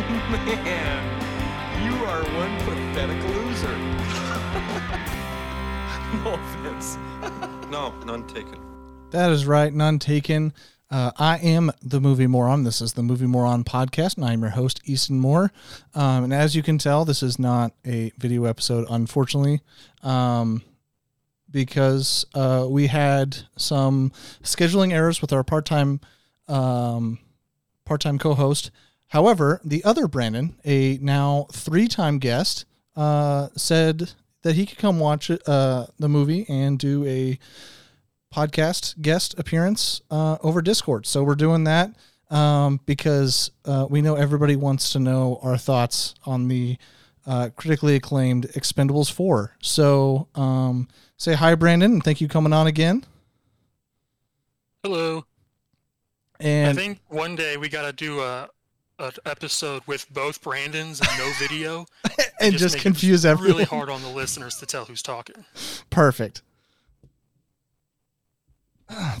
Man, you are one pathetic loser. No offense. No, none taken. That is right, none taken. I am the Movie Moron. This is the Movie Moron podcast, and I am your host, Easton Moore. And as you can tell, this is not a video episode, unfortunately, because we had some scheduling errors with our part-time co-host. However, the other Brandon, a now three-time guest, said that he could come watch the movie and do a podcast guest appearance over Discord. So we're doing that because we know everybody wants to know our thoughts on the critically acclaimed Expendables 4. So say hi, Brandon, and thank you coming on again. Hello. And I think one day we got to do an episode with both Brandons and no video. And just confuse everyone. Really hard on the listeners to tell who's talking. Perfect.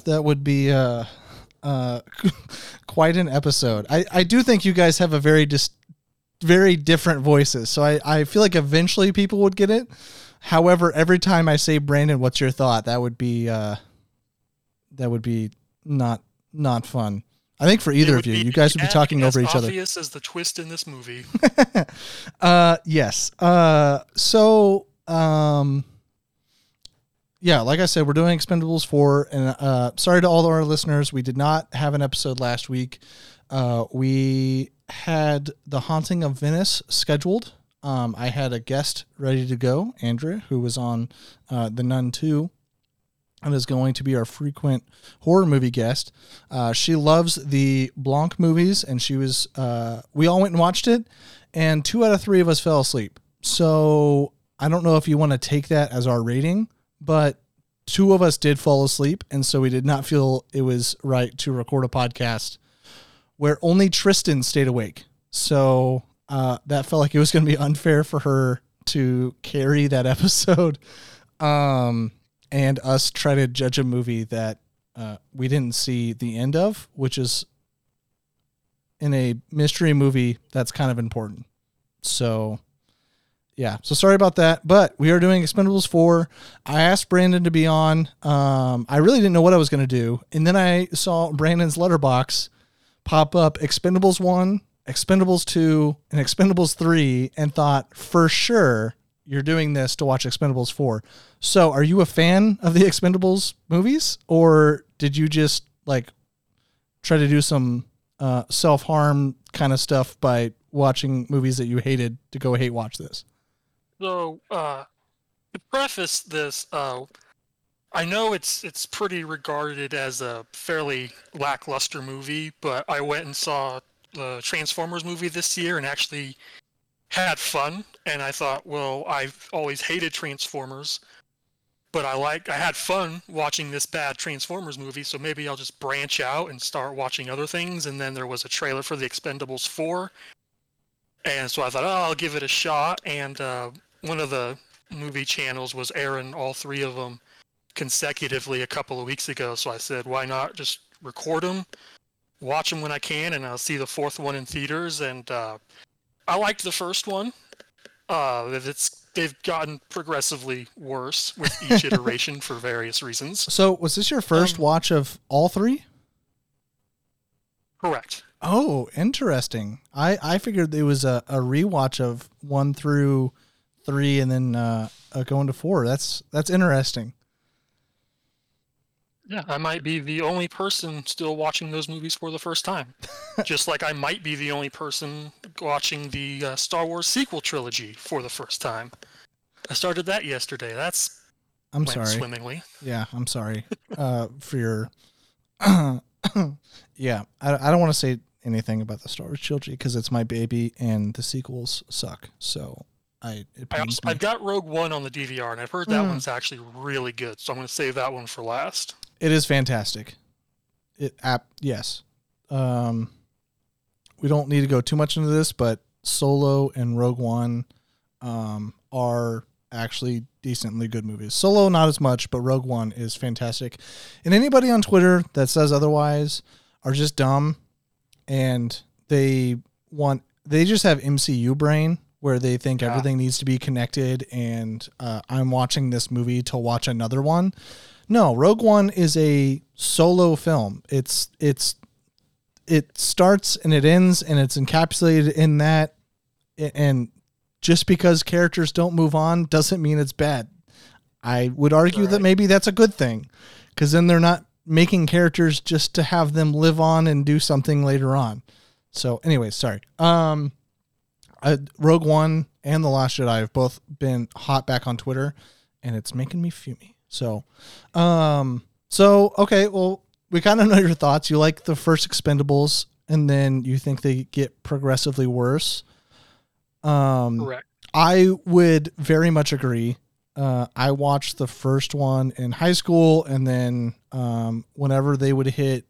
That would be quite an episode. I do think you guys have a very different voices, so I feel like eventually people would get it. However, every time I say, Brandon, what's your thought? That would be not fun. I think for either of you, you guys would be talking over each other. As obvious as the twist in this movie. Yes. Yeah, like I said, we're doing Expendables 4, and sorry to all of our listeners. We did not have an episode last week. We had The Haunting of Venice scheduled. I had a guest ready to go, Andrea, who was on The Nun 2 and is going to be our frequent horror movie guest. She loves the Blanc movies, and she was. We all went and watched it, and 2 out of 3 of us fell asleep. So I don't know if you want to take that as our rating, but 2 of us did fall asleep, and so we did not feel it was right to record a podcast where only Tristan stayed awake. So that felt like it was going to be unfair for her to carry that episode and us try to judge a movie that we didn't see the end of, which is in a mystery movie that's kind of important. So... yeah, so sorry about that, but we are doing Expendables 4. I asked Brandon to be on. I really didn't know what I was going to do, and then I saw Brandon's Letterboxd pop up Expendables 1, Expendables 2, and Expendables 3, and thought, for sure, you're doing this to watch Expendables 4. So are you a fan of the Expendables movies, or did you just like try to do some self-harm kind of stuff by watching movies that you hated to go hate watch this? So, to preface this, I know it's pretty regarded as a fairly lackluster movie, but I went and saw the Transformers movie this year and actually had fun. And I thought, well, I've always hated Transformers, but I had fun watching this bad Transformers movie, so maybe I'll just branch out and start watching other things. And then there was a trailer for the Expendables 4, and so I thought, oh, I'll give it a shot. And one of the movie channels was airing all 3 of them consecutively a couple of weeks ago. So I said, why not just record them, watch them when I can, and I'll see the 4th one in theaters. And I liked the first one. They've gotten progressively worse with each iteration for various reasons. So was this your first watch of all 3? Correct. Oh, interesting. I figured it was a rewatch of 1 through 3 and then going to 4. That's interesting. Yeah, I might be the only person still watching those movies for the first time. Just like I might be the only person watching the Star Wars sequel trilogy for the first time. I started that yesterday. Swimmingly. Yeah, I'm sorry for your... Yeah, I don't want to say anything about the Star Wars trilogy because it's my baby and the sequels suck. So I've got Rogue One on the DVR, and I've heard that one's actually really good. So I'm going to save that one for last. It is fantastic. Yes. We don't need to go too much into this, but Solo and Rogue One are actually decently good movies. Solo, not as much, but Rogue One is fantastic. And anybody on Twitter that says otherwise are just dumb, and they want they just have MCU brain where they think everything needs to be connected and I'm watching this movie to watch another one. No, Rogue One is a solo film. It starts and it ends and it's encapsulated in that. And just because characters don't move on doesn't mean it's bad. I would argue that maybe that's a good thing, because then they're not making characters just to have them live on and do something later on. So anyways, sorry. Rogue One and The Last Jedi have both been hot back on Twitter, and it's making me fumey. So okay, well, we kind of know your thoughts. You like the first Expendables, and then you think they get progressively worse. Correct. I would very much agree. I watched the first one in high school, and then whenever they would hit,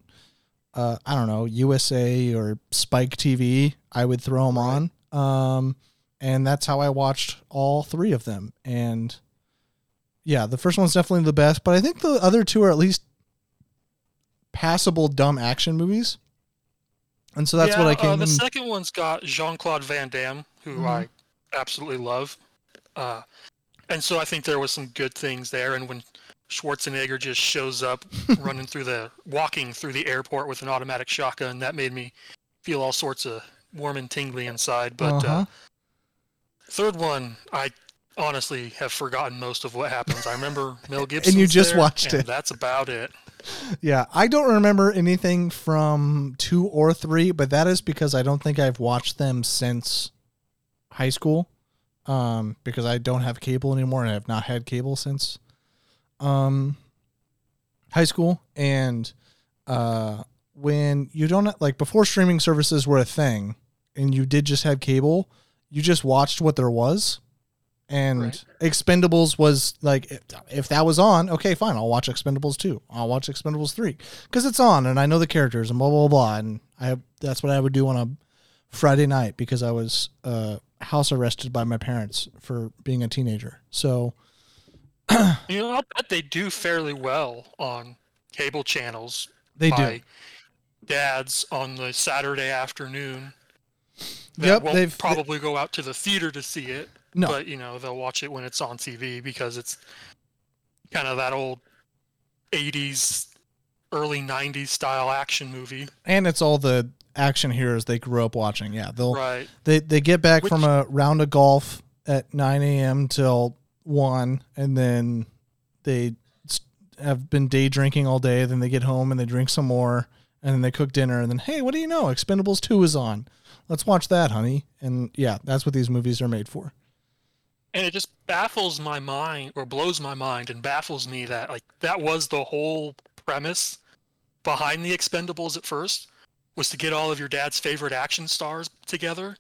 I don't know, USA or Spike TV, I would throw them on. And that's how I watched all three of them. And yeah, the first one's definitely the best, but I think the other two are at least passable dumb action movies. And so that's what I came. The second one's got Jean-Claude Van Damme, who I absolutely love. And so I think there was some good things there. And when Schwarzenegger just shows up walking through the airport with an automatic shotgun, that made me feel all sorts of warm and tingly inside. But third one, I honestly have forgotten most of what happens. I remember Mel Gibson. And you just watched it. That's about it. Yeah, I don't remember anything from 2 or 3, but that is because I don't think I've watched them since high school. Because I don't have cable anymore, and I have not had cable since high school. And when you don't, like, before streaming services were a thing and you did just have cable, you just watched what there was. And Expendables was like, if that was on, okay, fine, I'll watch Expendables 2. I'll watch Expendables 3 because it's on and I know the characters and blah, blah, blah. And that's what I would do on a Friday night because I was house arrested by my parents for being a teenager. So, I'll bet they do fairly well on cable channels. They do. Dads on the Saturday afternoon. Yep, they've probably go out to the theater to see it. No, but they'll watch it when it's on TV because it's kind of that old 80s, early 90s style action movie. And it's all the action heroes they grew up watching. Yeah, they get back from a round of golf at 9 a.m. till 1, and then they have been day drinking all day. Then they get home and they drink some more, and then they cook dinner. And then, hey, what do you know? Expendables 2 is on. Let's watch that, honey. And yeah, that's what these movies are made for. And it just baffles my mind, or blows my mind, and baffles me that that was the whole premise behind the Expendables at first. Was to get all of your dad's favorite action stars together,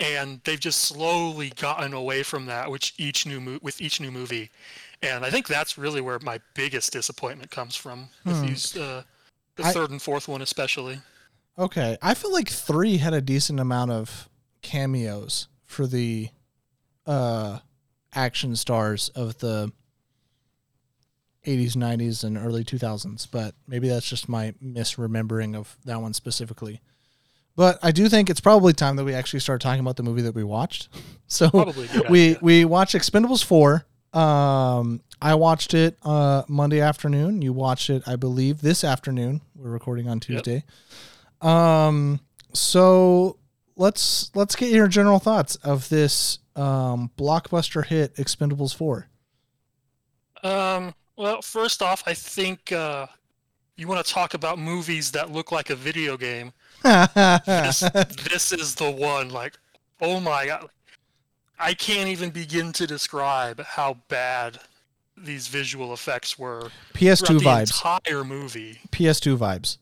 and they've just slowly gotten away from that with each new movie, and I think that's really where my biggest disappointment comes from with these, the third and fourth one especially. Okay, I feel like 3 had a decent amount of cameos for the action stars of the 80s, 90s, and early 2000s, but maybe that's just my misremembering of that one specifically. But I do think it's probably time that we actually start talking about the movie that we watched. So we watched Expendables 4. I watched it Monday afternoon. You watched it, I believe, this afternoon. We're recording on Tuesday. Yep. So let's get your general thoughts of this blockbuster hit, Expendables 4. Well, first off, I think you want to talk about movies that look like a video game. This is the one. Oh my God. I can't even begin to describe how bad these visual effects were. PS2 vibes. The entire movie. PS2 vibes.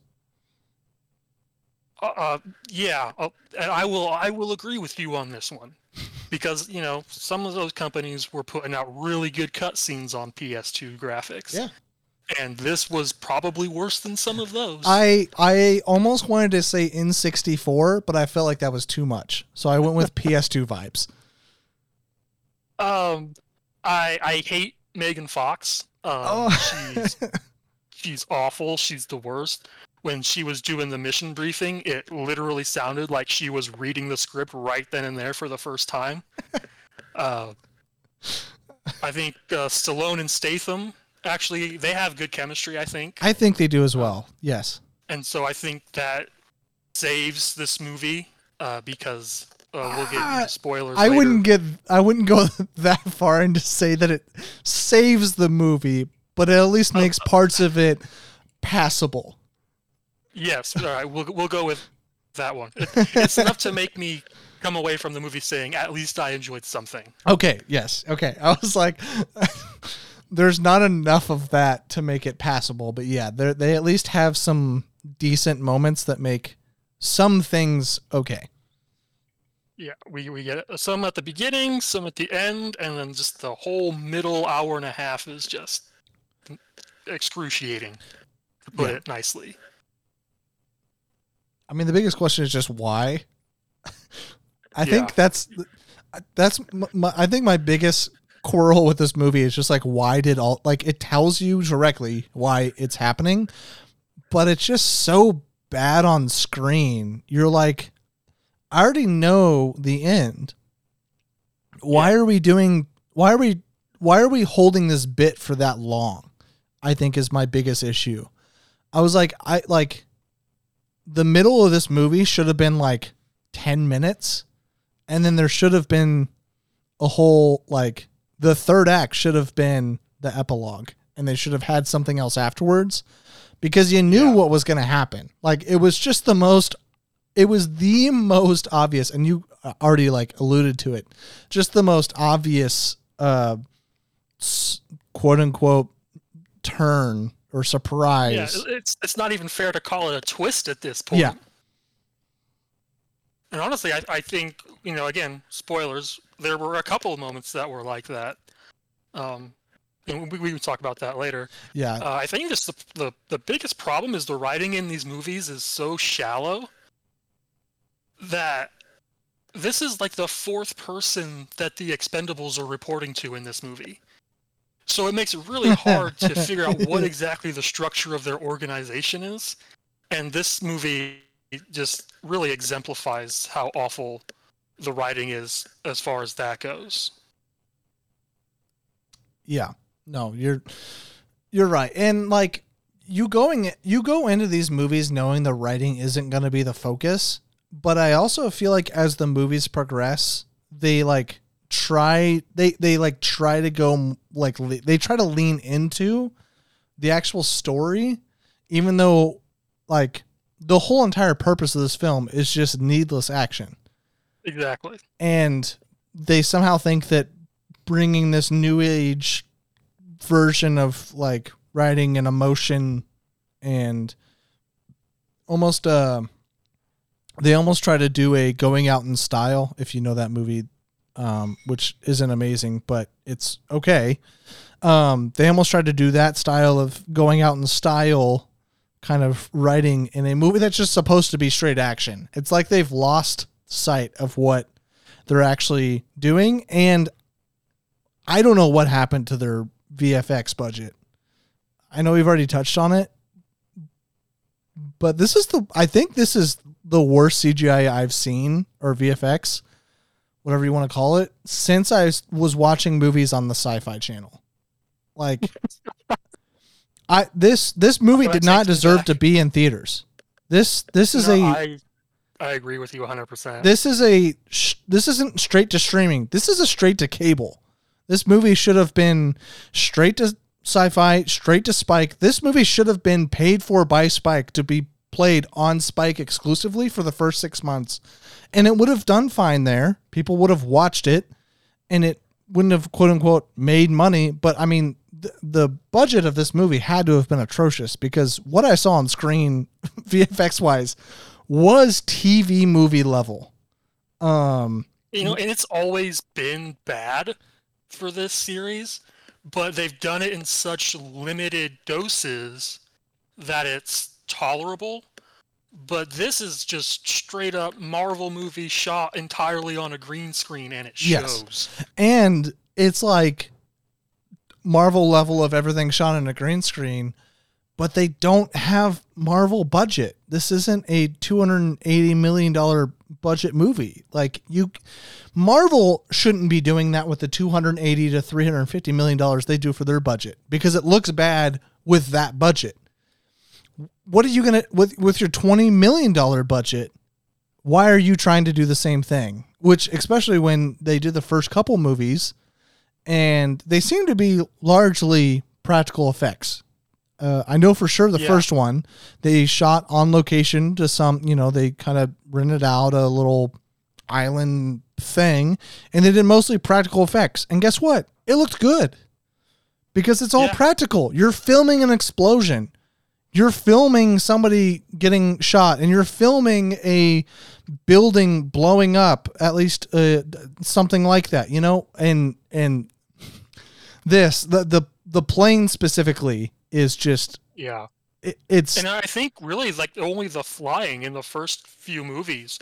Yeah, and I will agree with you on this one. Because, some of those companies were putting out really good cutscenes on PS2 graphics. Yeah. And this was probably worse than some of those. I almost wanted to say N64, but I felt like that was too much. So I went with PS2 vibes. I hate Megan Fox. She's awful. She's the worst. when she was doing the mission briefing, it literally sounded like she was reading the script right then and there for the first time. I think Stallone and Statham, actually, they have good chemistry, I think. I think they do as well, yes. And so I think that saves this movie because... we'll get into spoilers. I later. I wouldn't go that far and to say that it saves the movie, but it at least makes parts of it passable. Yes, all right. We'll go with that one. It's enough to make me come away from the movie saying, at least I enjoyed something. Okay. Yes. Okay. I was like, there's not enough of that to make it passable, but yeah, they at least have some decent moments that make some things okay. Yeah, we get some at the beginning, some at the end, and then just the whole middle hour and a half is just excruciating, to put it nicely. I mean, the biggest question is just why. I think that's my biggest quarrel with this movie is just like, why did all, like, it tells you directly why it's happening, but it's just so bad on screen. You're like, I already know the end. Why are we holding this bit for that long? I think is my biggest issue. I was like, the middle of this movie should have been like 10 minutes. And then there should have been a whole, like, the third act should have been the epilogue, and they should have had something else afterwards, because you knew what was going to happen. Like, it was just the most obvious, and you already like alluded to it, just the most obvious quote unquote turn or surprise. Yeah, it's not even fair to call it a twist at this point. Yeah. And honestly, I think, you know, again, spoilers, there were a couple of moments that were like that. And we can talk about that later. Yeah. I think just the biggest problem is the writing in these movies is so shallow that this is like the fourth person that the Expendables are reporting to in this movie. So it makes it really hard to figure out what exactly the structure of their organization is. And this movie just really exemplifies how awful the writing is as far as that goes. Yeah, no, you're right. And like you go into these movies knowing the writing isn't going to be the focus. But I also feel like as the movies progress, they try to lean into the actual story, even though like the whole entire purpose of this film is just needless action. Exactly. And they somehow think that bringing this new age version of like writing and emotion and almost they almost try to do a Going Out in Style, if you know that movie, which isn't amazing, but it's okay. They almost tried to do that style of Going Out in Style kind of writing in a movie that's just supposed to be straight action. It's like they've lost sight of what they're actually doing, and I don't know what happened to their VFX budget. I know we've already touched on it, but I think this is the worst CGI I've seen, or VFX, whatever you want to call it, since I was watching movies on the Sci-Fi Channel. Like, this movie did not deserve to be in theaters. I agree with you 100%. This isn't straight to streaming. This is a straight to cable. This movie should have been straight to Sci-Fi, straight to Spike. This movie should have been paid for by Spike to be played on Spike exclusively for the first 6 months, and it would have done fine there. People would have watched it, and it wouldn't have quote unquote made money. But I mean, the budget of this movie had to have been atrocious, because what I saw on screen VFX wise was TV movie level. You know, and it's always been bad for this series, but they've done it in such limited doses that it's tolerable, but this is just straight up Marvel movie shot entirely on a green screen, and it shows. Yes. And it's like Marvel level of everything shot on a green screen, but they don't have Marvel budget. This isn't a $280 million budget movie. Like, you, Marvel shouldn't be doing that with the $280 to $350 million they do for their budget, because it looks bad with that budget. What are you going to, with your $20 million budget, why are you trying to do the same thing? Which, especially when they did the first couple movies, and they seem to be largely practical effects. I know for sure the first one, they shot on location to some, you know, they kind of rented out a little island thing, and they did mostly practical effects. And guess what? It looked good because it's all practical. You're filming an explosion. You're filming somebody getting shot, and you're filming a building blowing up, at least something like that, you know? And this, the plane specifically is just, it's, and I think really like only the flying in the first few movies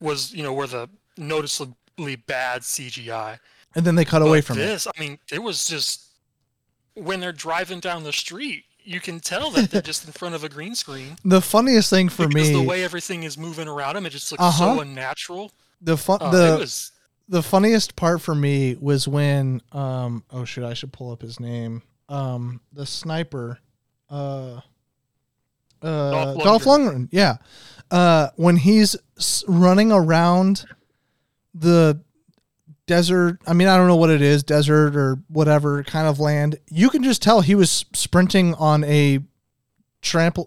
was, you know, where the noticeably bad CGI, and then they cut away from this. I mean, it was just when they're driving down the street, you can tell that they're just in front of a green screen. The funniest thing for me is the way everything is moving around him. It just looks so unnatural. The funniest part for me was when, oh shoot, I should pull up his name. The sniper, Dolph Lundgren. Yeah. When he's running around the desert, I mean, I don't know what it is, desert or whatever kind of land. You can just tell he was sprinting on a behind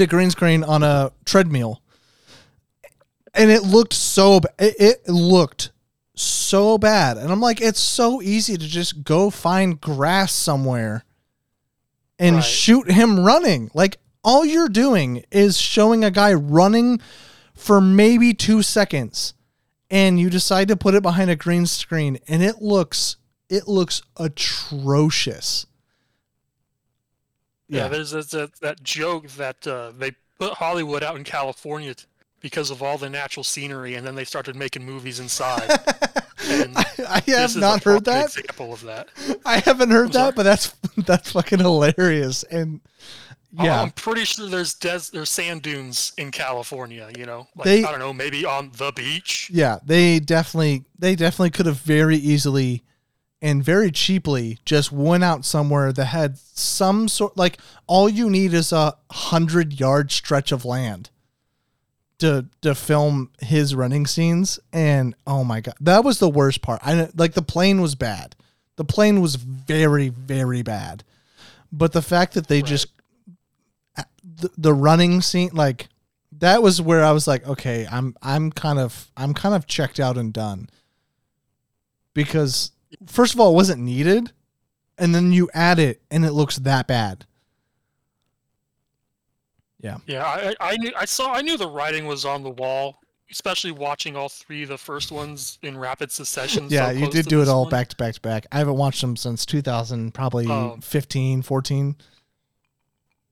a green screen on a treadmill. And it looked so, it looked so bad. And I'm like, it's so easy to just go find grass somewhere and shoot him running. Like, all you're doing is showing a guy running for maybe 2 seconds, and you decide to put it behind a green screen, and it looks atrocious. Yeah. There's that joke that they put Hollywood out in California because of all the natural scenery, and then they started making movies inside. And I have not heard that. Example of that. I haven't heard that, but that's fucking hilarious. And yeah, I'm pretty sure there's sand dunes in California, you know, like, I don't know, maybe on the beach. Yeah. They definitely could have very easily and very cheaply just went out somewhere that had some sort, like, all you need is 100-yard stretch of land to film his running scenes. And oh my God, that was the worst part. The plane was bad. The plane was very, very bad. But the fact that they just, the running scene, like, that was where I was like, okay, I'm kind of checked out and done, because first of all, it wasn't needed, and then you add it and it looks that bad. Yeah. I knew the writing was on the wall, especially watching all three of the first ones in rapid succession. Yeah, so you did do it all back to back. I haven't watched them since 2000, probably 15, 14.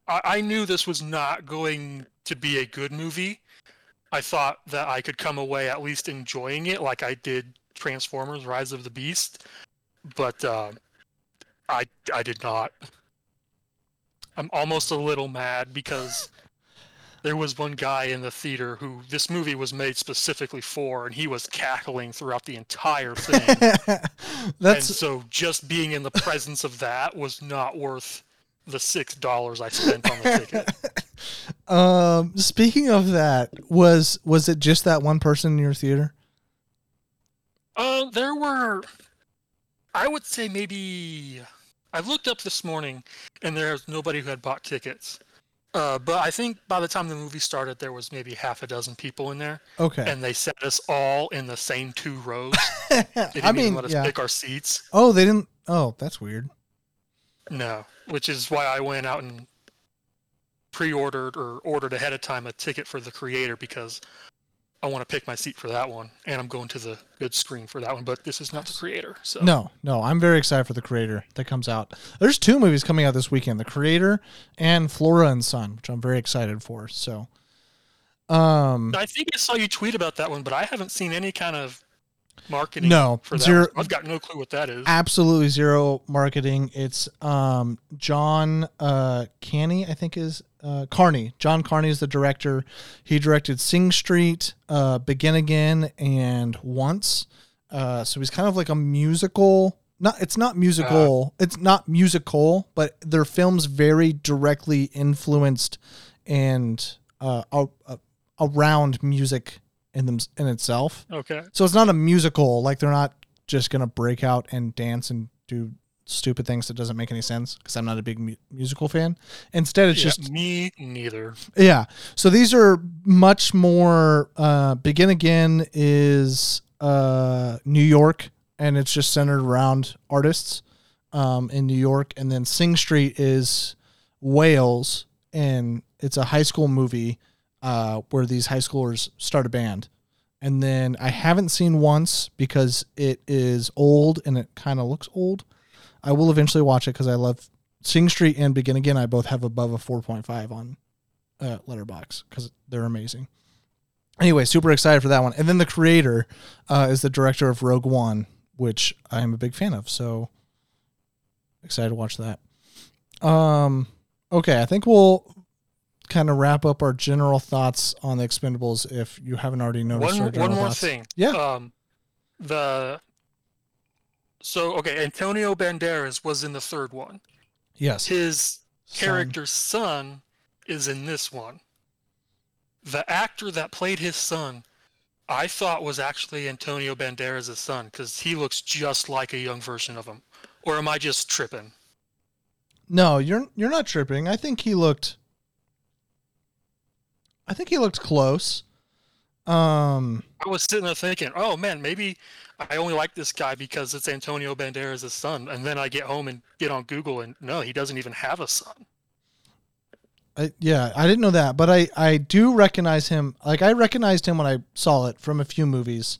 I knew this was not going to be a good movie. I thought that I could come away at least enjoying it, like I did Transformers: Rise of the Beast, but I did not. I'm almost a little mad because there was one guy in the theater who this movie was made specifically for, and he was cackling throughout the entire thing. And so just being in the presence of that was not worth the $6 I spent on the ticket. Speaking of that, was it just that one person in your theater? There were, I would say maybe, I looked up this morning and there was nobody who had bought tickets. But I think by the time the movie started, there was maybe half a dozen people in there. Okay. And they set us all in the same two rows. They didn't even let us pick our seats. Oh, they didn't. Oh, that's weird. No, which is why I went out and pre-ordered or ordered ahead of time a ticket for The Creator, because I want to pick my seat for that one, and I'm going to the good screen for that one, but this is not The Creator. So No, I'm very excited for The Creator that comes out. There's two movies coming out this weekend, The Creator and Flora and Son, which I'm very excited for. So, I think I saw you tweet about that one, but I haven't seen any kind of marketing for that. Zero, I've got no clue what that is. Absolutely zero marketing. It's John Canny, I think is Carney. John Carney is the director. He directed Sing Street, Begin Again, and Once. So he's kind of like a musical. It's not musical, but their films very directly influenced and around music in itself. Okay. So it's not a musical. Like, they're not just going to break out and dance and do stupid things that doesn't make any sense, because I'm not a big musical fan. Instead, it's just... Me neither. Yeah. So these are much more... Begin Again is New York, and it's just centered around artists in New York. And then Sing Street is Wales, and it's a high school movie where these high schoolers start a band. And then I haven't seen Once because it is old and it kind of looks old. I will eventually watch it because I love Sing Street and Begin Again. I both have above a 4.5 on Letterboxd because they're amazing. Anyway, super excited for that one. And then The Creator is the director of Rogue One, which I am a big fan of, so excited to watch that. Okay, I think we'll kind of wrap up our general thoughts on the Expendables if you haven't already noticed. One more thing. Yeah. Antonio Banderas was in the third one. Yes. His character's son is in this one. The actor that played his son, I thought was actually Antonio Banderas' son, because he looks just like a young version of him. Or am I just tripping? No, you're not tripping. I think he looked close. I was sitting there thinking, oh man, maybe I only like this guy because it's Antonio Banderas' son. And then I get home and get on Google and no, he doesn't even have a son. I didn't know that, but I do recognize him. Like, I recognized him when I saw it from a few movies,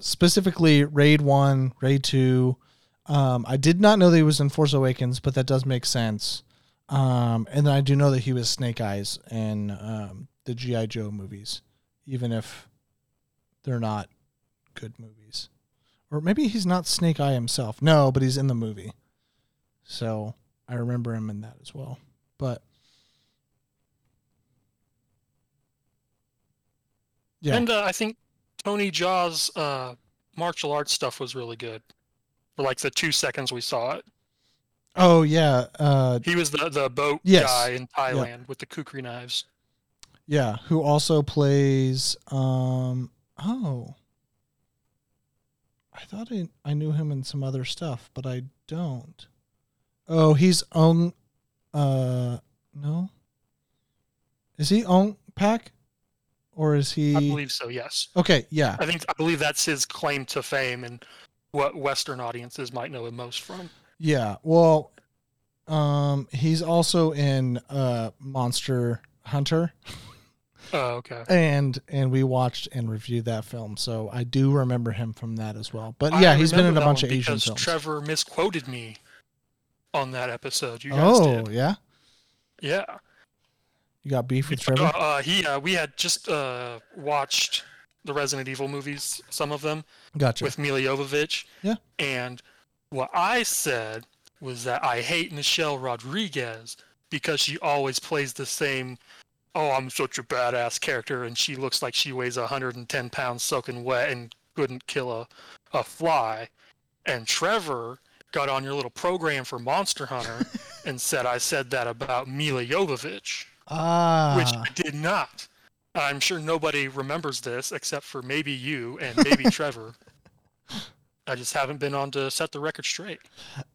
specifically Raid 1, Raid 2. I did not know that he was in Force Awakens, but that does make sense. And then I do know that he was Snake Eyes in the G.I. Joe movies, even if they're not good movies. Or maybe he's not Snake Eye himself. No, but he's in the movie. So I remember him in that as well. But... yeah. And I think Tony Jaa's martial arts stuff was really good. For like the 2 seconds we saw it. Oh, yeah. He was the boat guy in Thailand with the kukri knives. Yeah, who also plays... I thought I knew him in some other stuff, but I don't. Oh, he's Ong... no? Is he Ong Pak? Or is he? I believe so. Yes. Okay. Yeah. I believe that's his claim to fame and what Western audiences might know him most from. Yeah. Well, he's also in Monster Hunter. Oh, okay. And we watched and reviewed that film, so I do remember him from that as well. But yeah, he's been in a bunch of Asian films. Trevor misquoted me on that episode. You guys did. Yeah. Yeah. You got beef with Trevor? We had just watched the Resident Evil movies, some of them, with Mila Jovovich. Yeah. And what I said was that I hate Michelle Rodriguez because she always plays the same, I'm such a badass character, and she looks like she weighs 110 pounds soaking wet and couldn't kill a fly. And Trevor got on your little program for Monster Hunter and said I said that about Mila Jovovich. Which I did not. I'm sure nobody remembers this except for maybe you and maybe Trevor. I just haven't been on to set the record straight.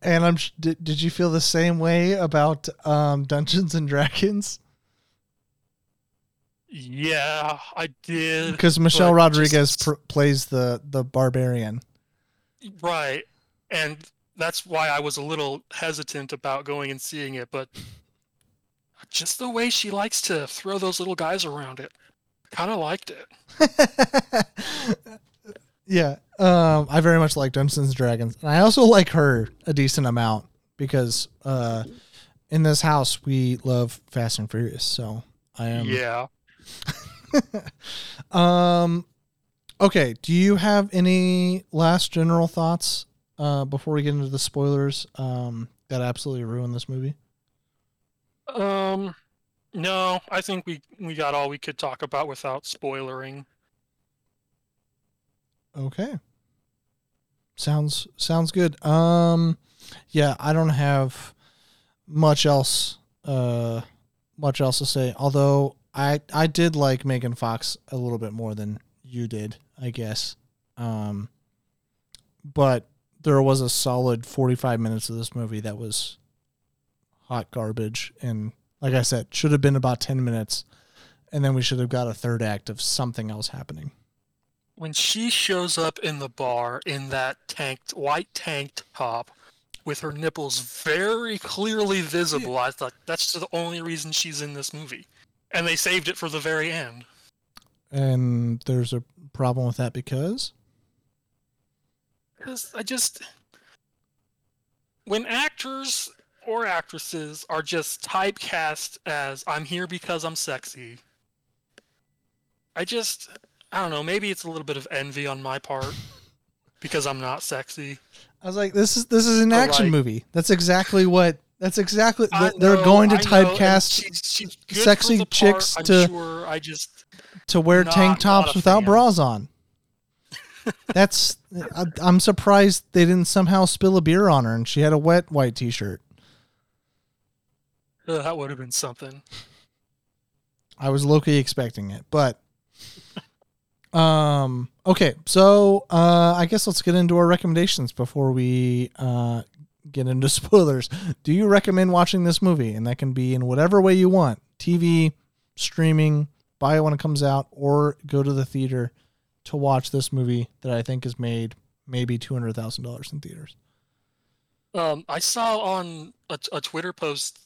And did you feel the same way about Dungeons and Dragons? Yeah, I did. Because Michelle Rodriguez plays the barbarian. Right. And that's why I was a little hesitant about going and seeing it, but... just the way she likes to throw those little guys around it. Kind of liked it. Yeah. I very much like Dungeons and Dragons. And I also like her a decent amount because in this house, we love Fast and Furious. So I am. Yeah. Okay, do you have any last general thoughts before we get into the spoilers that absolutely ruined this movie? No, I think we got all we could talk about without spoilering. Okay. Sounds good. Yeah, I don't have much else to say. Although I did like Megan Fox a little bit more than you did, I guess. But there was a solid 45 minutes of this movie that was hot garbage, and like I said, should have been about 10 minutes, and then we should have got a third act of something else happening. When she shows up in the bar in that white tanked top with her nipples very clearly visible, I thought that's the only reason she's in this movie. And they saved it for the very end. And there's a problem with that because? Because when actors or actresses are just typecast as I'm here because I'm sexy, I don't know, maybe it's a little bit of envy on my part because I'm not sexy. I was like, this is an action movie. That's exactly they're going to typecast she's sexy chicks part, to wear tank tops without bras on. I'm surprised they didn't somehow spill a beer on her and she had a wet white t-shirt. That would have been something. I was low-key expecting it, but okay, so I guess let's get into our recommendations before we get into spoilers. Do you recommend watching this movie? And that can be in whatever way you want. TV, streaming, buy it when it comes out, or go to the theater to watch this movie that I think has made maybe $200,000 in theaters. I saw on a Twitter post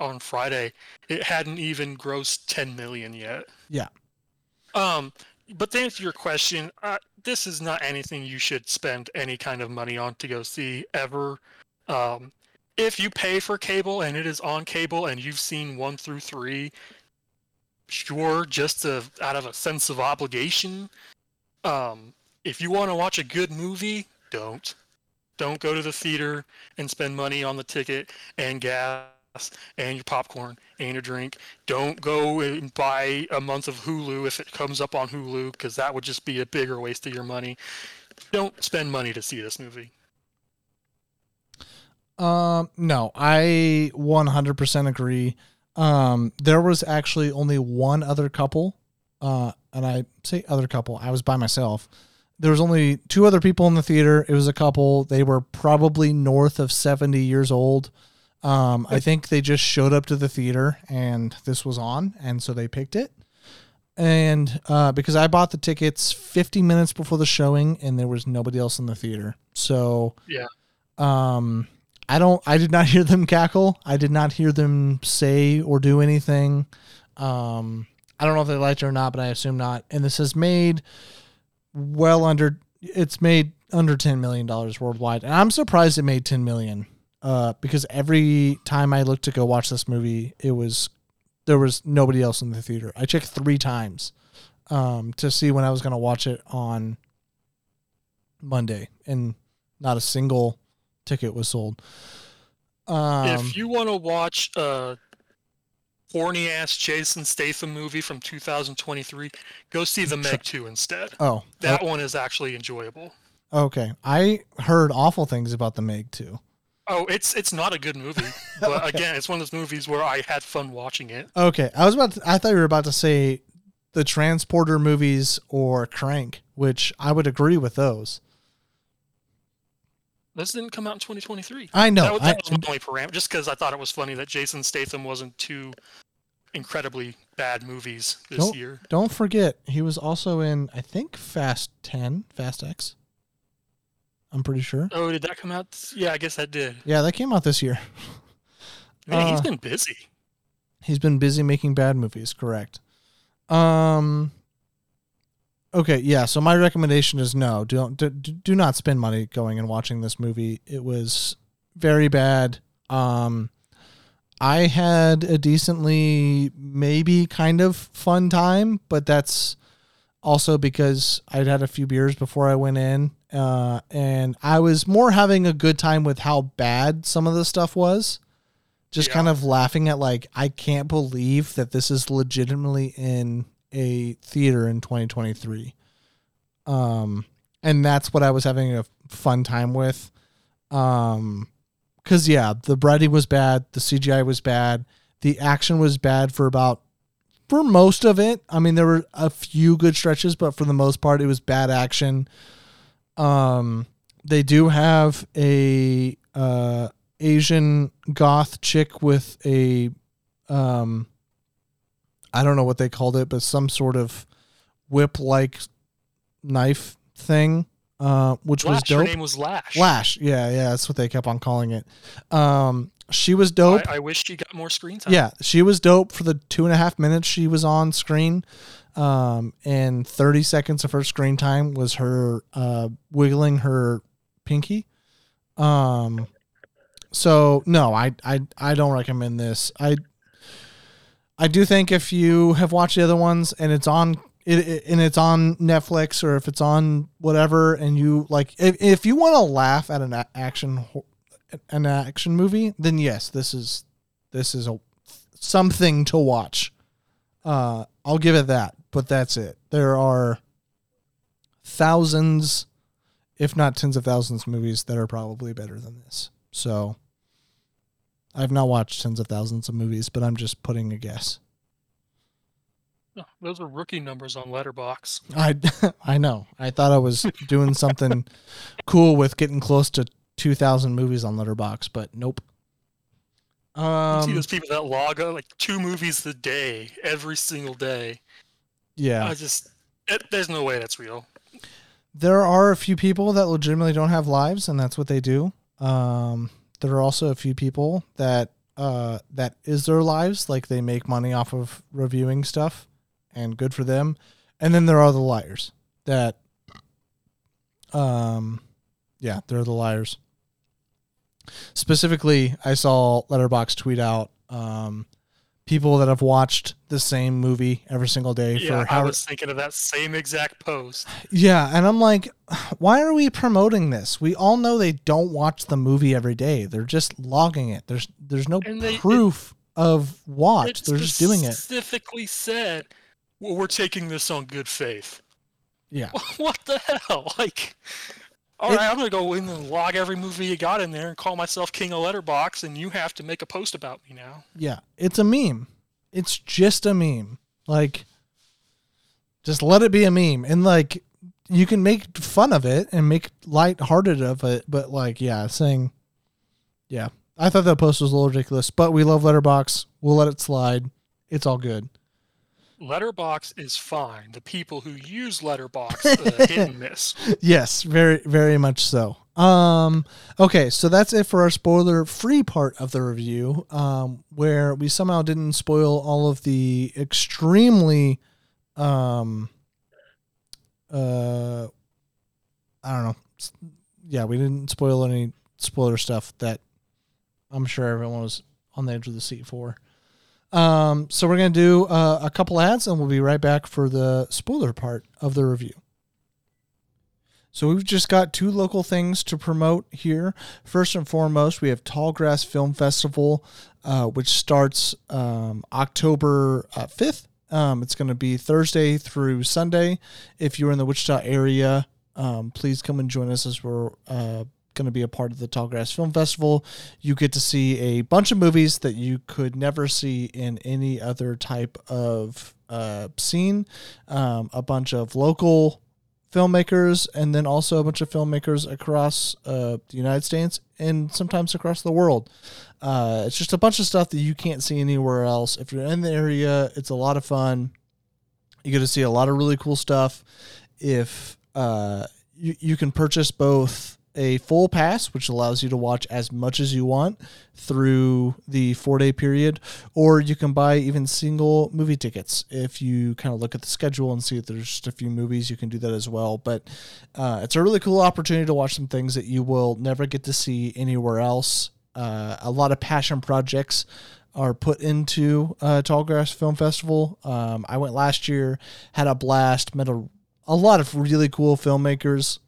on Friday, it hadn't even grossed 10 million yet. Yeah. But to answer your question, this is not anything you should spend any kind of money on to go see ever. If you pay for cable and it is on cable and you've seen 1 through 3, sure, just out of a sense of obligation. If you want to watch a good movie, don't go to the theater and spend money on the ticket and gas and your popcorn and your drink. Don't go and buy a month of Hulu if it comes up on Hulu, because that would just be a bigger waste of your money. Don't spend money to see this movie. No, I 100% agree. There was actually only one other couple, and I say other couple, I was by myself. There was only 2 other people in the theater. It was a couple. They were probably north of 70 years old. I think they just showed up to the theater and this was on, and so they picked it. And because I bought the tickets 50 minutes before the showing and there was nobody else in the theater. So yeah. I did not hear them cackle. I did not hear them say or do anything. I don't know if they liked it or not, but I assume not. And this has made under $10 million worldwide. And I'm surprised it made $10 million. Because every time I looked to go watch this movie, there was nobody else in the theater. I checked 3 times to see when I was going to watch it on Monday, and not a single ticket was sold. If you want to watch a horny-ass Jason Statham movie from 2023, go see The Meg 2 instead. Oh, that one is actually enjoyable. Okay, I heard awful things about The Meg 2. Oh, it's not a good movie. But okay. Again, it's one of those movies where I had fun watching it. Okay. I thought you were about to say the Transporter movies or Crank, which I would agree with those. This didn't come out in 2023. I know. That was my only parameter, just because I thought it was funny that Jason Statham wasn't 2 incredibly bad movies this year. Don't forget, he was also in, I think, Fast 10, Fast X. I'm pretty sure. Oh, did that come out? Yeah, I guess that did. Yeah, that came out this year. Man, he's been busy. He's been busy making bad movies, correct. Okay, yeah, so my recommendation is no. Do not spend money going and watching this movie. It was very bad. I had a decently, maybe kind of fun time, but that's Also because I'd had a few beers before I went in. And I was more having a good time with how bad some of the stuff was. Just kind of laughing at, like, I can't believe that this is legitimately in a theater in 2023. And that's what I was having a fun time with. Because, yeah, the writing was bad. The CGI was bad. The action was bad for most of it. I mean, there were a few good stretches, but for the most part, it was bad action. They do have a Asian goth chick with a, I don't know what they called it, but some sort of whip-like knife thing, which was dope. Her name was Lash. Lash, yeah, that's what they kept on calling it. She was dope. I wish she got more screen time. Yeah, she was dope for the 2.5 minutes she was on screen, and 30 seconds of her screen time was her wiggling her pinky. So no, I don't recommend this. I do think if you have watched the other ones and it's on Netflix or if it's on whatever, and you like, if you want to laugh at an action movie, then yes, this is something to watch. I'll give it that, but that's it. There are thousands, if not tens of thousands of movies that are probably better than this. So I've not watched tens of thousands of movies, but I'm just putting a guess. No, those are rookie numbers on Letterboxd. I know. I thought I was doing something cool with getting close to 2,000 movies on Letterboxd, but nope. You see those people that log on, like 2 movies a day, every single day. Yeah. There's no way that's real. There are a few people that legitimately don't have lives, and that's what they do. There are also a few people that that is their lives, like they make money off of reviewing stuff, and good for them. And then there are the liars that, yeah, they're the liars. Specifically, I saw Letterboxd tweet out people that have watched the same movie every single day. Yeah, I was thinking of that same exact post. Yeah, and I'm like, why are we promoting this? We all know they don't watch the movie every day. They're just logging it. There's no proof of watch. They're just doing it. Specifically said, well, we're taking this on good faith. Yeah. What the hell? Like... All right, I'm going to go in and log every movie you got in there and call myself King of Letterboxd, and you have to make a post about me now. Yeah, it's a meme. It's just a meme. Like, just let it be a meme. And, like, you can make fun of it and make lighthearted of it, but, like, yeah, yeah, I thought that post was a little ridiculous, but we love Letterboxd. We'll let it slide. It's all good. Letterboxd is fine. The people who use Letterboxd hit and miss. Yes, very, very much so. Okay, so that's it for our spoiler-free part of the review, where we somehow didn't spoil all of the extremely, I don't know. Yeah, we didn't spoil any spoiler stuff that I'm sure everyone was on the edge of the seat for. So we're going to do a couple ads and we'll be right back for the spoiler part of the review. So we've just got 2 local things to promote here. First and foremost, we have Tallgrass Film Festival, which starts October 5th. It's going to be Thursday through Sunday. If you're in the Wichita area, please come and join us as we're going to be a part of the Tallgrass Film Festival. You get to see a bunch of movies that you could never see in any other type of scene, a bunch of local filmmakers, and then also a bunch of filmmakers across the United States and sometimes across the world. It's just a bunch of stuff that you can't see anywhere else. If you're in the area, it's a lot of fun. You get to see a lot of really cool stuff. If you can purchase both a full pass, which allows you to watch as much as you want through the 4-day period, or you can buy even single movie tickets. If you kind of look at the schedule and see if there's just a few movies, you can do that as well. But it's a really cool opportunity to watch some things that you will never get to see anywhere else. A lot of passion projects are put into Tallgrass Film Festival. I went last year, had a blast, met a a lot of really cool filmmakers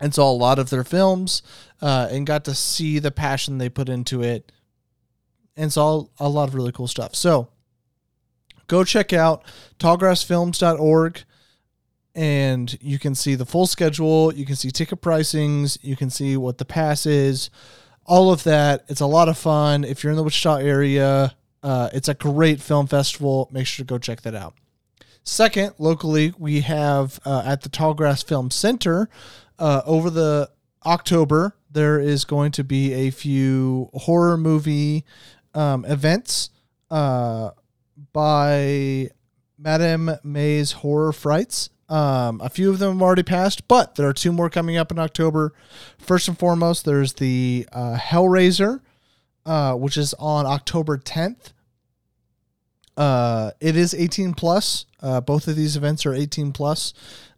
and saw a lot of their films and got to see the passion they put into it and saw a lot of really cool stuff. So go check out tallgrassfilms.org and you can see the full schedule. You can see ticket pricings. You can see what the pass is, all of that. It's a lot of fun. If you're in the Wichita area, it's a great film festival. Make sure to go check that out. Second, locally, we have at the Tallgrass Film Center over the October, there is going to be a few horror movie events by Madame May's Horror Frights. A few of them have already passed, but there are two more coming up in October. First and foremost, there's the Hellraiser, which is on October 10th. It is 18 plus. Both of these events are 18 plus.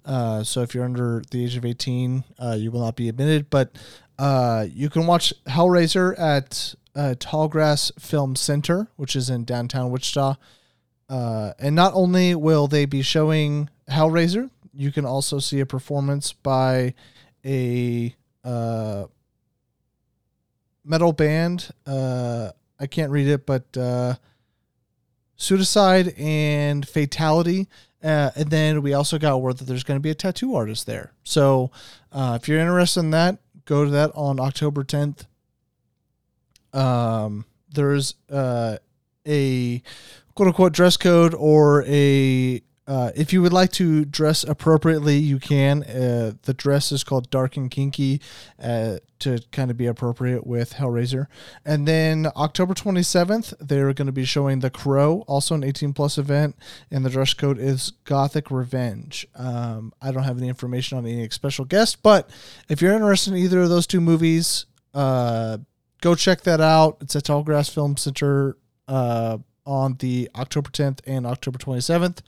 So if you're under the age of 18, you will not be admitted, but, you can watch Hellraiser at, Tallgrass Film Center, which is in downtown Wichita. And not only will they be showing Hellraiser, you can also see a performance by a, metal band. I can't read it, but, Suicide and Fatality. And then we also got word that there's going to be a tattoo artist there. So if you're interested in that, go to that on October 10th. There's a quote-unquote dress code, or a if you would like to dress appropriately, you can. The dress is called Dark and Kinky to kind of be appropriate with Hellraiser. And then October 27th, they're going to be showing The Crow, also an 18-plus event, and the dress code is Gothic Revenge. I don't have any information on any special guests, but if you're interested in either of those two movies, go check that out. It's at Tallgrass Film Center on the October 10th and October 27th.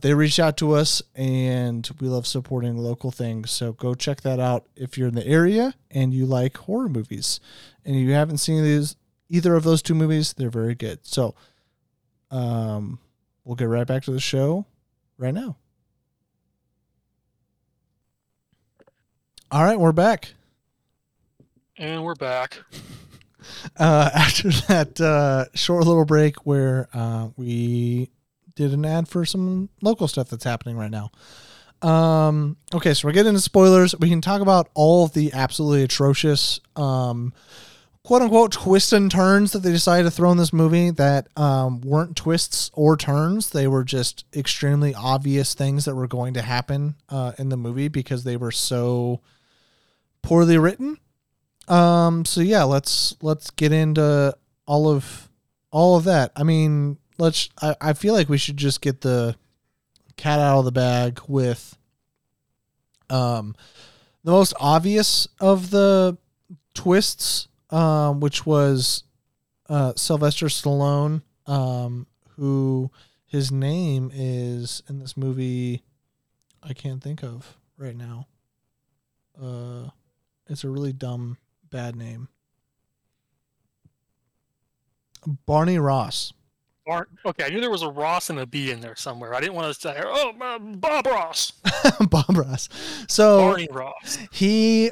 They reached out to us, and we love supporting local things. So go check that out if you're in the area and you like horror movies and you haven't seen these, either of those two movies. They're very good. So we'll get right back to the show right now. All right, we're back. And we're back. After that short little break where we did an ad for some local stuff that's happening right now. Okay, so we're getting into spoilers. We can talk about all of the absolutely atrocious, quote-unquote, twists and turns that they decided to throw in this movie that weren't twists or turns. They were just extremely obvious things that were going to happen in the movie because they were so poorly written. So yeah, let's get into all of that. I mean, I feel like we should just get the cat out of the bag with the most obvious of the twists, which was Sylvester Stallone, who his name is in this movie I can't think of right now. It's a really dumb, bad name. Barney Ross. Okay, I knew there was a Ross and a B in there somewhere. I didn't want to say, Bob Ross. Bob Ross. So Barney Ross. He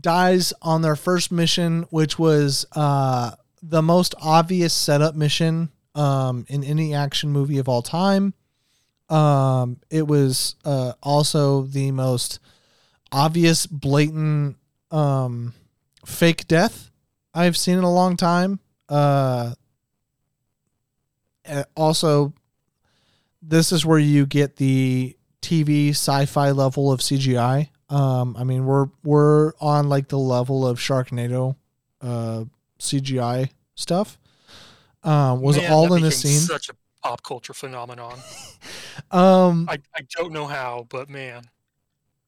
dies on their first mission, which was the most obvious setup mission in any action movie of all time. It was also the most obvious, blatant fake death I've seen in a long time. Also, this is where you get the TV sci-fi level of CGI. I mean, we're on like the level of Sharknado CGI stuff. Was all in this scene. Such a pop culture phenomenon. I don't know how, but man,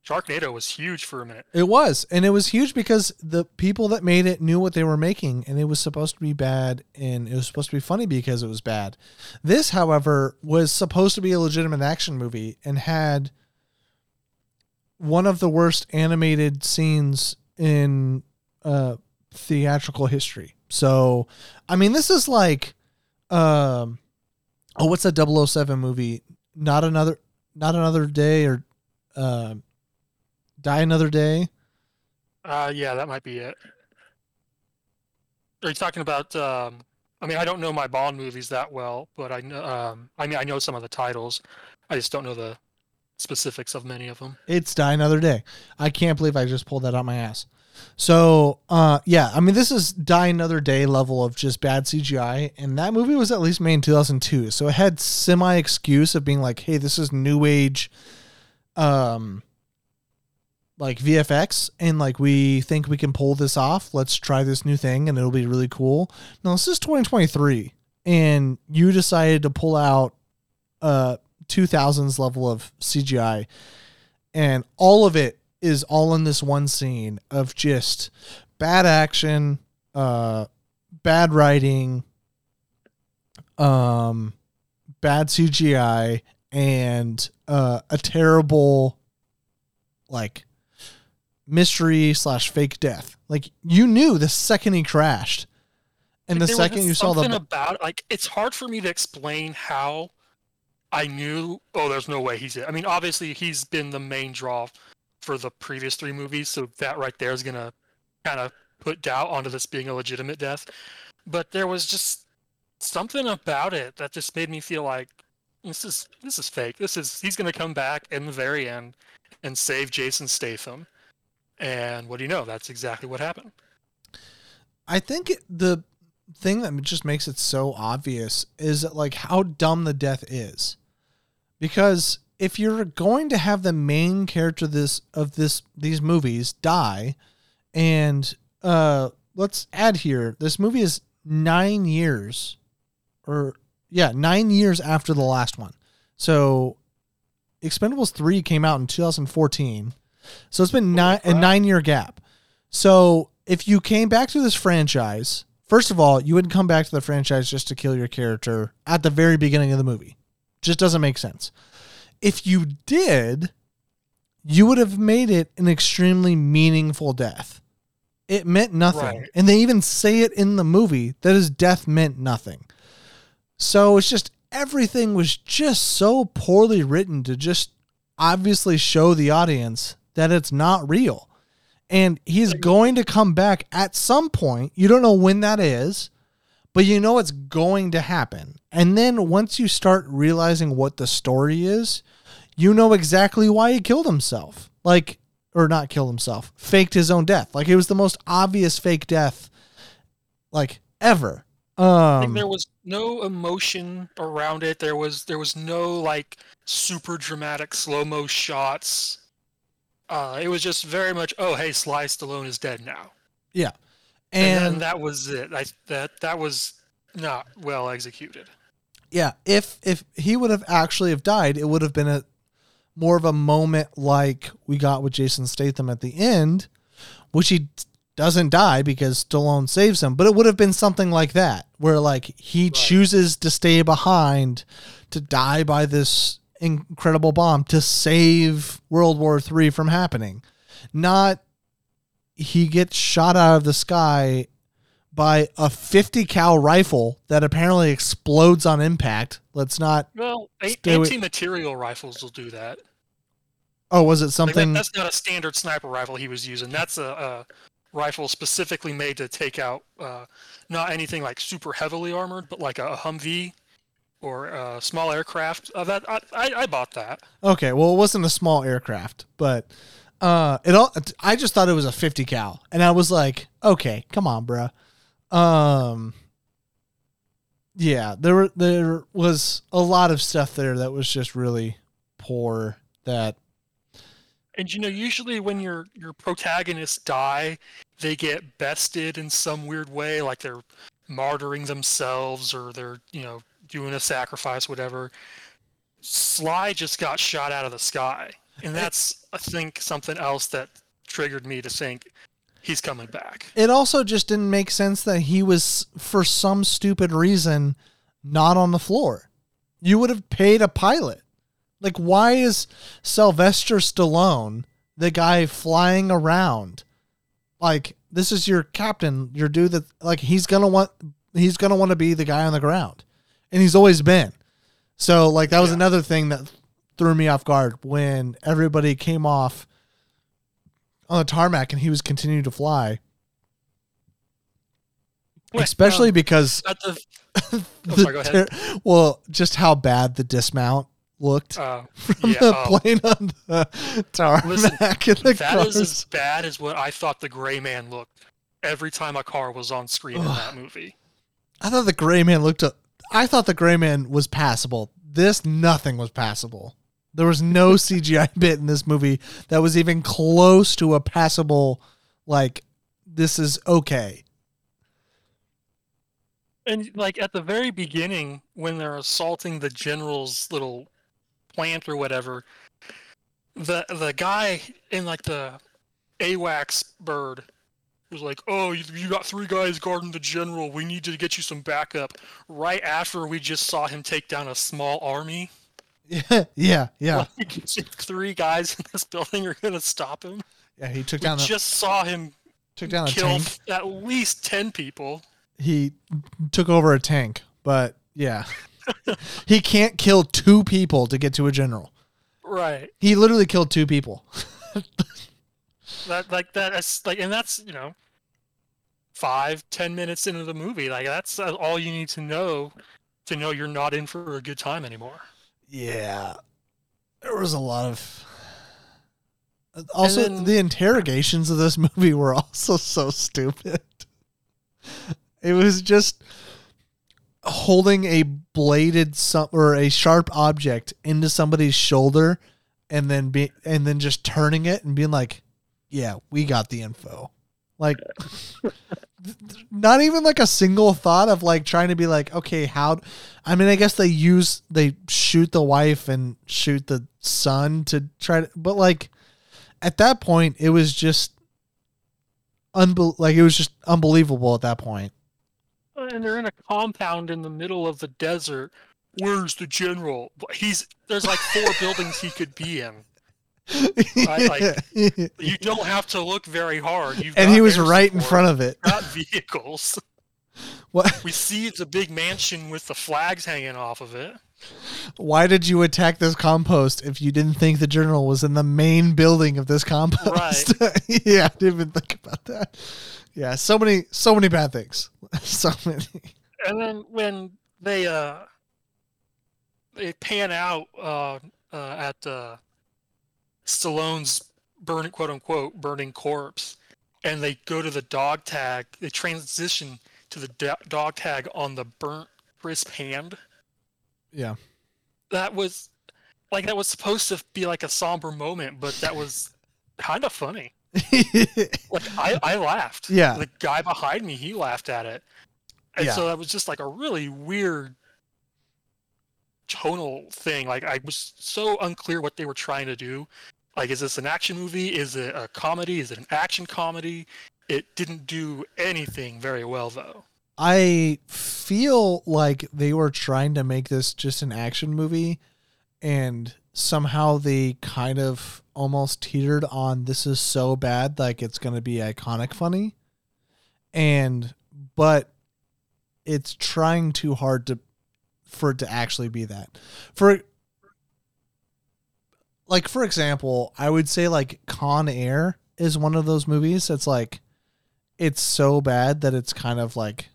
Sharknado was huge for a minute. It was, and it was huge because the people that made it knew what they were making, and it was supposed to be bad, and it was supposed to be funny because it was bad. This, however, was supposed to be a legitimate action movie and had one of the worst animated scenes in theatrical history. So, I mean, this is like, what's a 007 movie? Not another... Not Another Day or Die Another Day? Yeah, that might be it. Are you talking about... I mean, I don't know my Bond movies that well, but I know. I know some of the titles. I just don't know the specifics of many of them. It's Die Another Day. I can't believe I just pulled that out my ass. So, yeah, I mean, this is Die Another Day level of just bad CGI, and that movie was at least made in 2002, so it had semi-excuse of being like, hey, this is new age, like, VFX, and, like, we think we can pull this off. Let's try this new thing, and it'll be really cool. Now, this is 2023, and you decided to pull out 2000s level of CGI, and all of it is all in this one scene of just bad action, bad writing, bad CGI, and a terrible, like, mystery / fake death. Like, you knew the second he crashed, and the second you saw the about, like, it's hard for me to explain how I knew. Oh, there's no way he's it. I mean, obviously he's been the main draw for the previous three movies, so that right there is gonna kind of put doubt onto this being a legitimate death. But there was just something about it that just made me feel like this is fake. This is, he's gonna come back in the very end and save Jason Statham. And what do you know? That's exactly what happened. I think the thing that just makes it so obvious is that, like, how dumb the death is, because if you're going to have the main character of these movies die, and let's add here, this movie is 9 years after the last one. So Expendables 3 came out in 2014. So it's been a 9-year gap. So if you came back to this franchise, first of all, you wouldn't come back to the franchise just to kill your character at the very beginning of the movie. Just doesn't make sense. If you did, you would have made it an extremely meaningful death. It meant nothing. Right. And they even say it in the movie that his death meant nothing. So it's just, everything was just so poorly written to just obviously show the audience that it's not real. And he's going to come back at some point. You don't know when that is, but you know it's going to happen. And then once you start realizing what the story is, you know exactly why he killed himself. Like, or not killed himself, faked his own death. Like, it was the most obvious fake death, like, ever. Like, there was no emotion around it. There was no, like, super dramatic slow-mo shots. It was just very much, oh, hey, Sly Stallone is dead now. Yeah. And that was it. That was not well executed. Yeah, if he would have actually have died, it would have been a more of a moment like we got with Jason Statham at the end, which he doesn't die because Stallone saves him. But it would have been something like that, where, like, he chooses to stay behind to die by this incredible bomb to save World War III from happening. Not he gets shot out of the sky by a 50 cal rifle that apparently explodes on impact. Let's not. Well, anti-material rifles will do that. Oh, was it something? That's not a standard sniper rifle he was using. That's a rifle specifically made to take out not anything like super heavily armored, but like a Humvee or a small aircraft. I bought that. Okay, well, it wasn't a small aircraft, but. I just thought it was a 50 cal, and I was like, okay, come on, bro. Yeah, there was a lot of stuff there that was just really poor. That, and you know, usually when your protagonists die, they get bested in some weird way, like they're martyring themselves or they're, you know, doing a sacrifice, whatever. Sly just got shot out of the sky. And that's, I think, something else that triggered me to think he's coming back. It also just didn't make sense that he was, for some stupid reason, not on the floor. You would have paid a pilot. Like, why is Sylvester Stallone the guy flying around? Like, this is your captain, your dude that, like, he's gonna want to be the guy on the ground, and he's always been. So, like, that was another thing that threw me off guard when everybody came off on the tarmac and he was continuing to fly. Wait, especially because well, just how bad the dismount looked from the plane on the tarmac. That is as bad as what I thought The Gray Man looked every time a car was on screen in that movie. I thought The Gray Man looked up. I thought The Gray Man was passable. Nothing was passable. There was no CGI bit in this movie that was even close to a passable, like, this is okay. And, like, at the very beginning, when they're assaulting the general's little plant or whatever, the guy in, like, the AWACS bird was like, oh, you got three guys guarding the general. We need to get you some backup. Right after we just saw him take down a small army. Yeah. Like, three guys in this building are going to stop him. Yeah, he took down... We just saw him kill at least 10 people. He took over a tank, but yeah. He can't kill two people to get to a general. Right. He literally killed two people. That's 5-10 minutes into the movie. Like, that's all you need to know you're not in for a good time anymore. Yeah. There was a lot of... Also, the interrogations of this movie were also so stupid. It was just holding a a sharp object into somebody's shoulder and then just turning it and being like, yeah, we got the info. Like, not even like a single thought of like trying to be like, okay, I guess they shoot the wife and shoot the son but like at that point it was just unbelievable at that point. And they're in a compound in the middle of the desert. Where's the general? There's like four buildings he could be in. You don't have to look very hard. And he was right in front of it. Not vehicles. What? We see it's a big mansion with the flags hanging off of it. Why did you attack this compost if you didn't think the general was in the main building of this compost? Right. Yeah, I didn't even think about that. Yeah, so many bad things. So many. And then when they pan out at Stallone's quote unquote burning corpse, and they go to the dog tag. They transition to the dog tag on the burnt, crisp hand. Yeah. That was supposed to be like a somber moment, but that was kind of funny. Like, I laughed. Yeah. The guy behind me, he laughed at it. And so that was just like a really weird tonal thing. Like, I was so unclear what they were trying to do. Like, is this an action movie? Is it a comedy? Is it an action comedy? It didn't do anything very well, though. I feel like they were trying to make this just an action movie, and somehow they kind of almost teetered on this is so bad, like it's going to be iconic funny. But it's trying too hard for it to actually be that. For example, I would say like Con Air is one of those movies that's like, it's so bad that it's kind of like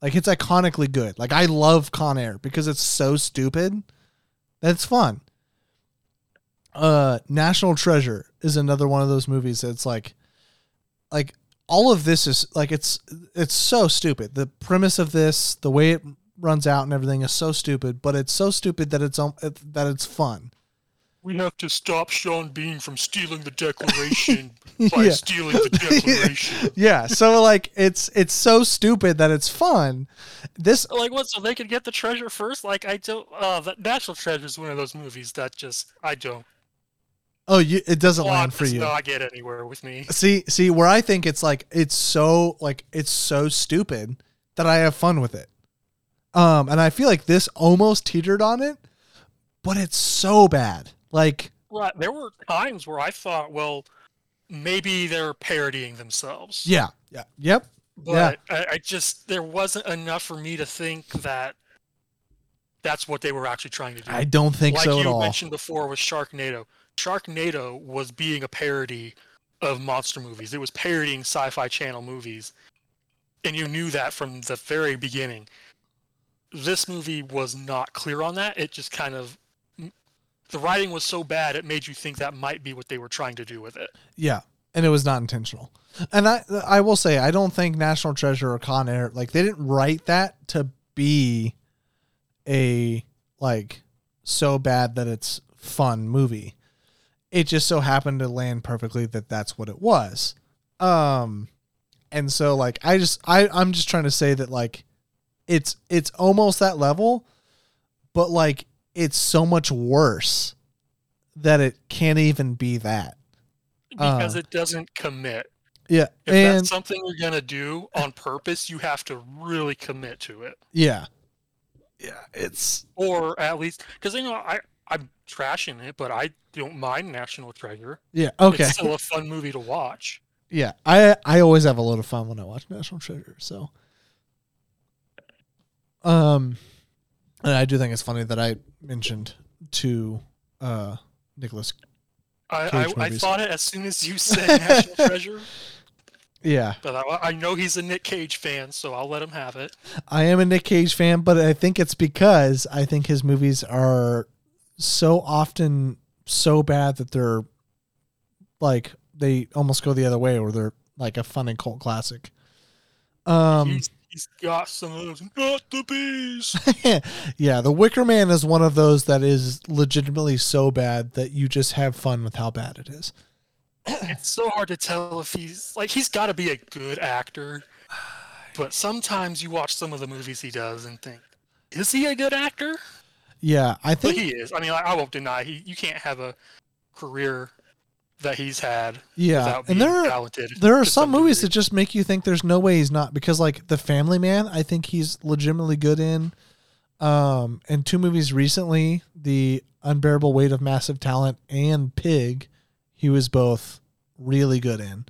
it's iconically good. Like, I love Con Air because it's so stupid that it's fun. National Treasure is another one of those movies that's like all of this is like it's so stupid. The premise of this, the way it runs out and everything is so stupid, but it's so stupid that it's fun. We have to stop Sean Bean from stealing the Declaration by stealing the Declaration. Yeah, so like it's so stupid that it's fun. This like what? So they could get the treasure first? Like I don't. That National Treasure is one of those movies that just I don't. Oh, it doesn't land for you. Not get anywhere with me. See where I think it's like it's so stupid that I have fun with it. And I feel like this almost teetered on it, but it's so bad. Like, right, there were times where I thought, well, maybe they're parodying themselves. Yeah, yep. But yeah. I just there wasn't enough for me to think that that's what they were actually trying to do. I don't think like so at all. Like you mentioned before with Sharknado. Sharknado was being a parody of monster movies. It was parodying Sci-Fi Channel movies. And you knew that from the very beginning. This movie was not clear on that. It just kind of... The writing was so bad, it made you think that might be what they were trying to do with it. Yeah, and it was not intentional. And I will say, I don't think National Treasure or Con Air... Like, they didn't write that to be a, like, so bad that it's fun movie. It just so happened to land perfectly that that's what it was. And so, like, I'm just trying to say that, like, it's almost that level, but, like, it's so much worse that it can't even be that. Because it doesn't commit. Yeah. If that's something you're going to do on purpose, you have to really commit to it. Yeah. Yeah. It's, or at least, because, you know, I'm trashing it, but I don't mind National Treasure. Yeah. Okay. It's still a fun movie to watch. Yeah. I always have a lot of fun when I watch National Treasure. So, and I do think it's funny that I mentioned two Nicolas Cage movies. I thought it as soon as you said National Treasure. Yeah. But I know he's a Nick Cage fan, so I'll let him have it. I am a Nick Cage fan, but I think it's because I think his movies are so often so bad that they're like, they almost go the other way, or they're like a fun and cult classic. He's got some of those, not the bees. Yeah, The Wicker Man is one of those that is legitimately so bad that you just have fun with how bad it is. It's so hard to tell if he's got to be a good actor, but sometimes you watch some of the movies he does and think, is he a good actor? Yeah, I think but he is. I mean, I won't deny you can't have a career that he's had. Yeah. And there are some movies that just make you think there's no way he's not, because like The Family Man, I think he's legitimately good in, and two movies recently, The Unbearable Weight of Massive Talent and Pig, he was both really good in.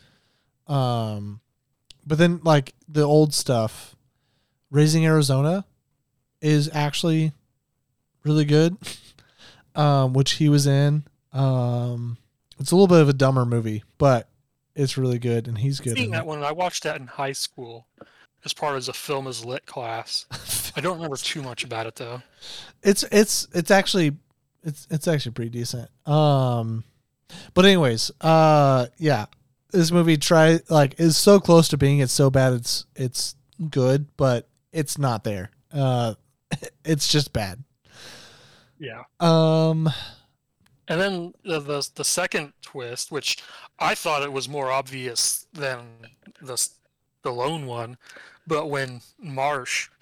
But then like the old stuff, Raising Arizona is actually really good. Which he was in, it's a little bit of a dumber movie, but it's really good, and he's good. Seeing that one, I watched that in high school as part of a film is lit class. I don't remember too much about it though. It's actually pretty decent. But anyways, yeah, this movie is so close to being it's so bad it's good, but it's not there. It's just bad. Yeah. And then the second twist, which I thought it was more obvious than the Stallone one, but when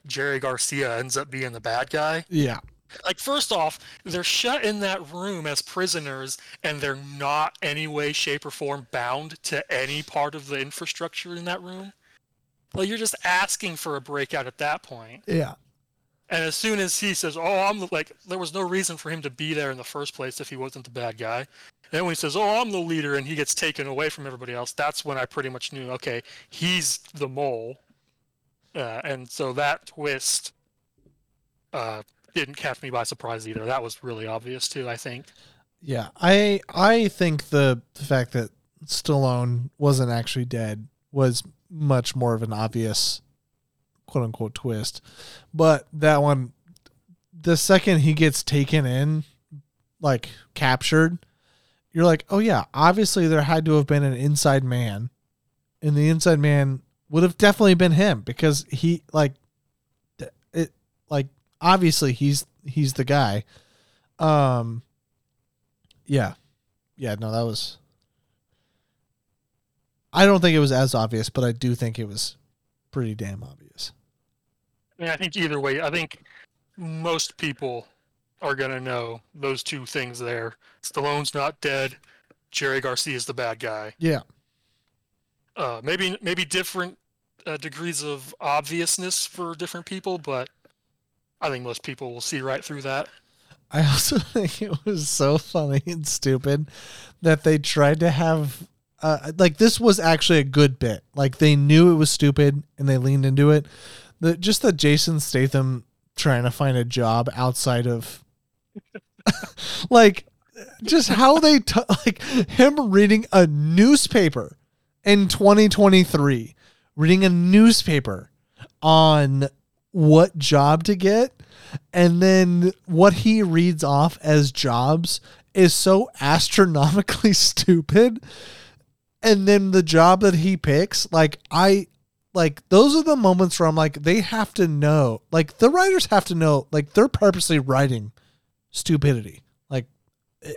Jerry Garcia ends up being the bad guy. Yeah. Like, first off, they're shut in that room as prisoners, and they're not any way, shape, or form bound to any part of the infrastructure in that room. Like, you're just asking for a breakout at that point. Yeah. And as soon as he says, there was no reason for him to be there in the first place if he wasn't the bad guy. And then when he says, I'm the leader, and he gets taken away from everybody else, that's when I pretty much knew, okay, he's the mole. And so that twist didn't catch me by surprise either. That was really obvious too, I think. Yeah, I think the fact that Stallone wasn't actually dead was much more of an obvious "quote unquote" twist, but that one, the second he gets taken in, like captured, you're like, oh yeah, obviously there had to have been an inside man, and the inside man would have definitely been him, because he obviously he's the guy. That was. I don't think it was as obvious, but I do think it was pretty damn obvious. I think either way, I think most people are going to know those two things there. Stallone's not dead. Jerry Garcia is the bad guy. Yeah. Maybe different degrees of obviousness for different people, but I think most people will see right through that. I also think it was so funny and stupid that they tried to have... this was actually a good bit. Like, they knew it was stupid and they leaned into it. Just the Jason Statham trying to find a job outside of like just how they like him reading a newspaper in 2023, reading a newspaper on what job to get. And then what he reads off as jobs is so astronomically stupid. And then the job that he picks, like those are the moments where I'm like, they have to know, like the writers have to know, like they're purposely writing stupidity. Like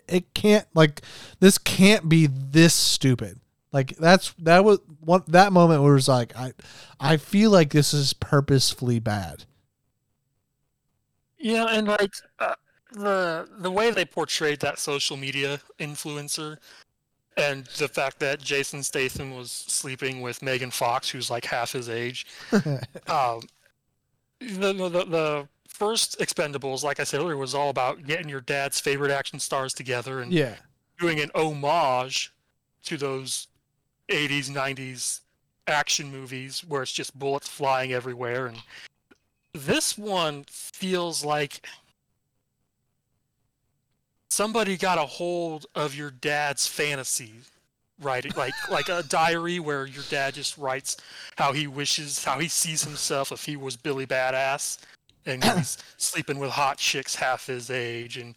it can't, like this can't be this stupid. Like that was one, that moment where it was like, I feel like this is purposefully bad. Yeah, and like the way they portrayed that social media influencer, and the fact that Jason Statham was sleeping with Megan Fox, who's like half his age. The first Expendables, like I said earlier, was all about getting your dad's favorite action stars together and doing an homage to those 80s, 90s action movies where it's just bullets flying everywhere. And this one feels like somebody got a hold of your dad's fantasy writing, like a diary where your dad just writes how he wishes, how he sees himself if he was Billy Badass, and he's sleeping with hot chicks half his age, and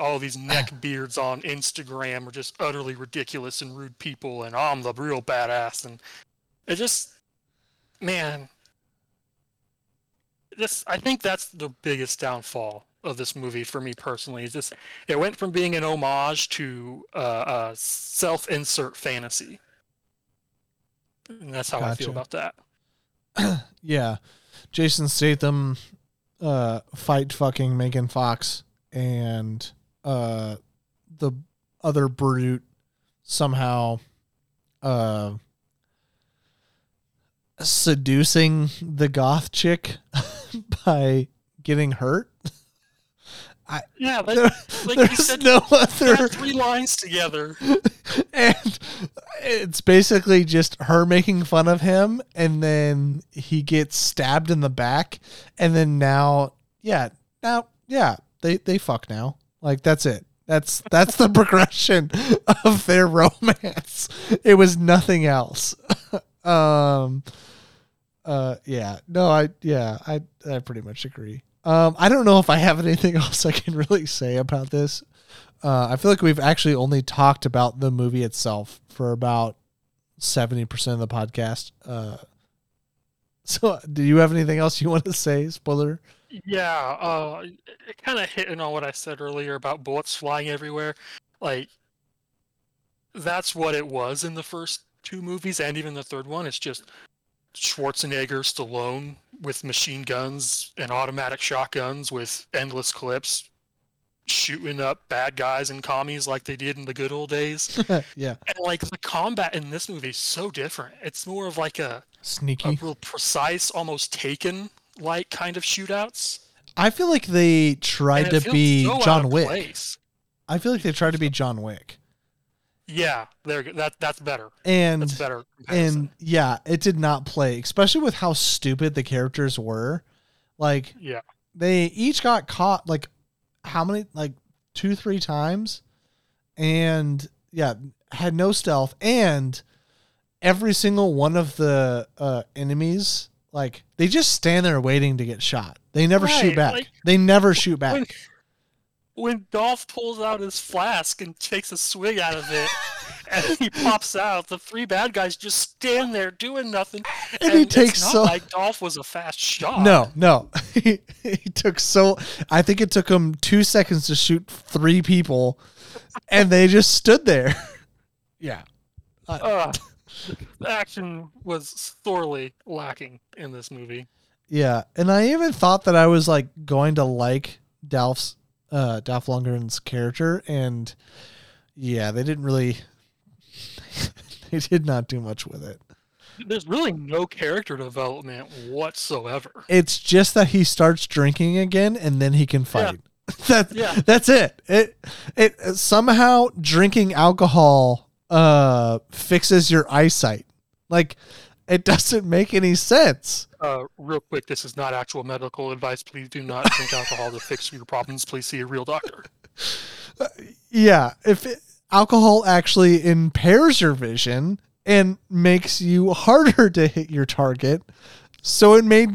all these neckbeards on Instagram are just utterly ridiculous and rude people, and I'm the real badass, and it just, man. I think that's the biggest downfall of this movie for me personally. Is this? It went from being an homage to a self-insert fantasy, and that's how I feel about that. Yeah, Jason Statham fight fucking Megan Fox and the other brute somehow seducing the goth chick. By getting hurt. Like you said, no other three lines together, and it's basically just her making fun of him, and then he gets stabbed in the back, and then now they fuck now. Like that's it. That's the progression of their romance. It was nothing else. I pretty much agree. I don't know if I have anything else I can really say about this. I feel like we've actually only talked about the movie itself for about 70% of the podcast. So do you have anything else you want to say, spoiler? Yeah. It kind of hitting on what I said earlier about bullets flying everywhere. Like that's what it was in the first two movies. And even the third one, it's just Schwarzenegger, Stallone with machine guns and automatic shotguns with endless clips shooting up bad guys and commies like they did in the good old days. Yeah. And like the combat in this movie is so different. It's more of like a sneaky, a real precise, almost Taken like kind of shootouts. I feel like they tried to be John Wick. I feel like they tried to be John Wick. Yeah, that's better. And that's better comparison. And yeah, it did not play, especially with how stupid the characters were. Like, yeah, they each got caught like how many, like 2-3 times, and yeah, had no stealth. And every single one of the enemies, like they just stand there waiting to get shot. They never shoot back. Like, they never shoot back. When Dolph pulls out his flask and takes a swig out of it, and he pops out, the three bad guys just stand there doing nothing. And he takes it's not like Dolph was a fast shot. No, he took I think it took him 2 seconds to shoot 3 people, and they just stood there. Yeah, the action was sorely lacking in this movie. Yeah, and I even thought that I was like going to like Dolph Lundgren's character, and yeah, they didn't really they did not do much with it. There's really no character development whatsoever. It's just that he starts drinking again and then he can fight. Yeah. That's it. It somehow drinking alcohol fixes your eyesight. Like It doesn't make any sense. Real quick, this is not actual medical advice. Please do not drink alcohol to fix your problems. Please see a real doctor. Yeah, if alcohol actually impairs your vision and makes you harder to hit your target, so it made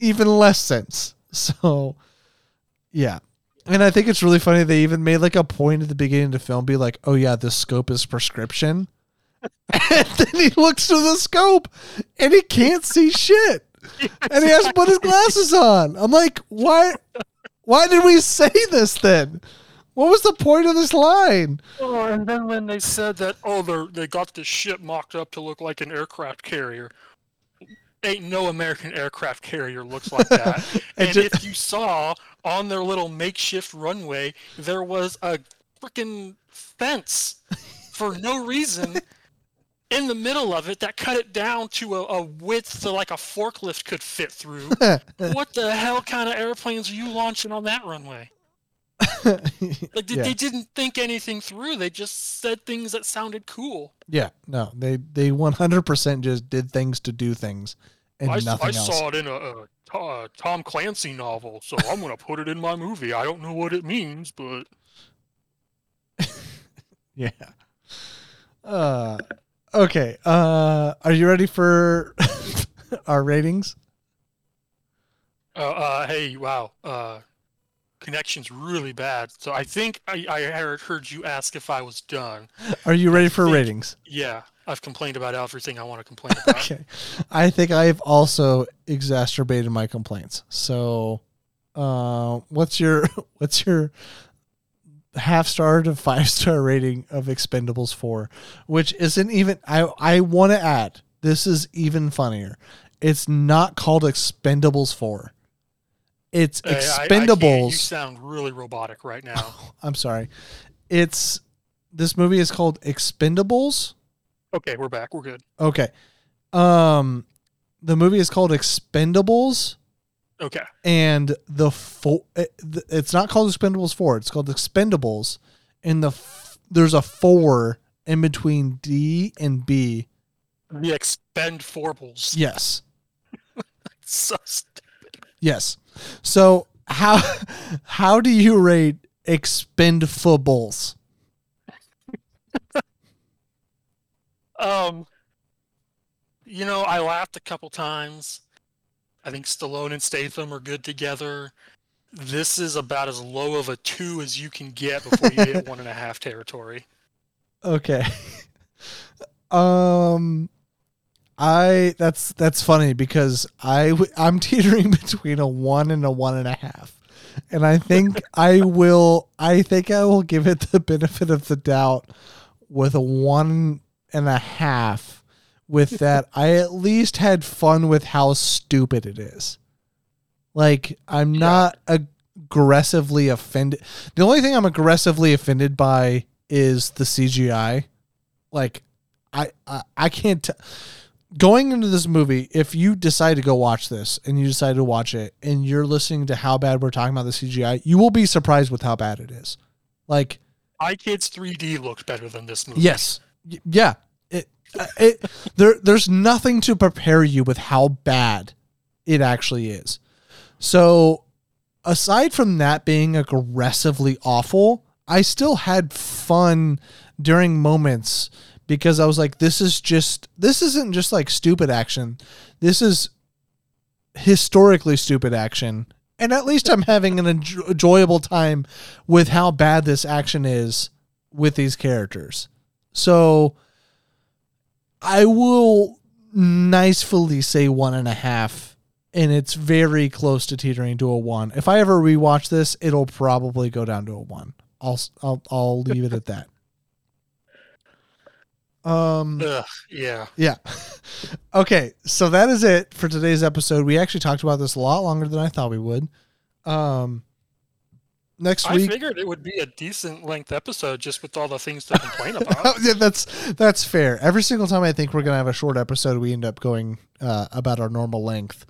even less sense. So, yeah. And I think it's really funny they even made like a point at the beginning of the film, be like, oh yeah, this scope is prescription. And then he looks through the scope and he can't see shit. And he has to put his glasses on. I'm like, why did we say this then? What was the point of this line? Oh, and then when they said that, oh, they got this ship mocked up to look like an aircraft carrier. Ain't no American aircraft carrier looks like that. And just, if you saw on their little makeshift runway, there was a freaking fence for no reason in the middle of it that cut it down to a width so like a forklift could fit through. What the hell kind of airplanes are you launching on that runway? Like they didn't think anything through. They just said things that sounded cool. Yeah, no, they 100% just did things to do things, and nothing else. I saw it in a Tom Clancy novel, so I'm gonna put it in my movie. I don't know what it means, but yeah. Okay. Are you ready for our ratings? Hey, wow. Connection's really bad, so I think I heard you ask if I was done. Are you ready for ratings? Yeah, I've complained about everything I want to complain about. Okay, I think I've also exacerbated my complaints. So, what's your half star to 5-star rating of Expendables 4, which isn't even? I want to add, this is even funnier. It's not called Expendables 4. It's Expendables. You sound really robotic right now. Oh, I'm sorry. This movie is called Expendables. Okay, we're back. We're good. Okay. The movie is called Expendables. Okay. And it's not called Expendables 4. It's called Expendables. And there's a 4 in between D and B. The Expend-4-bles. Yes. That's so stupid. Yes. So how do you rate Expendables? I laughed a couple times. I think Stallone and Statham are good together. This is about as low of a 2 as you can get before you hit 1.5 territory. Okay. That's funny because I'm teetering between a 1 and a 1.5, and I think I will give it the benefit of the doubt with a 1.5. With that, I at least had fun with how stupid it is. Like I'm not aggressively offended. The only thing I'm aggressively offended by is the CGI. Like I can't. Going into this movie, if you decide to go watch this and you decide to watch it and you're listening to how bad we're talking about the CGI, you will be surprised with how bad it is. Like My Kids 3D looks better than this movie. Yes. Yeah. It there's nothing to prepare you with how bad it actually is. So aside from that being aggressively awful, I still had fun during moments because I was like, this isn't just like stupid action. This is historically stupid action. And at least I'm having an enjoyable time with how bad this action is with these characters. So I will nicely say 1.5, and it's very close to teetering to a 1. If I ever rewatch this, it'll probably go down to a 1. I'll leave it at that. Yeah. Okay. So that is it for today's episode. We actually talked about this a lot longer than I thought we would. Next week, I figured it would be a decent length episode just with all the things to complain about. Yeah, that's fair. Every single time I think we're going to have a short episode, we end up going, about our normal length.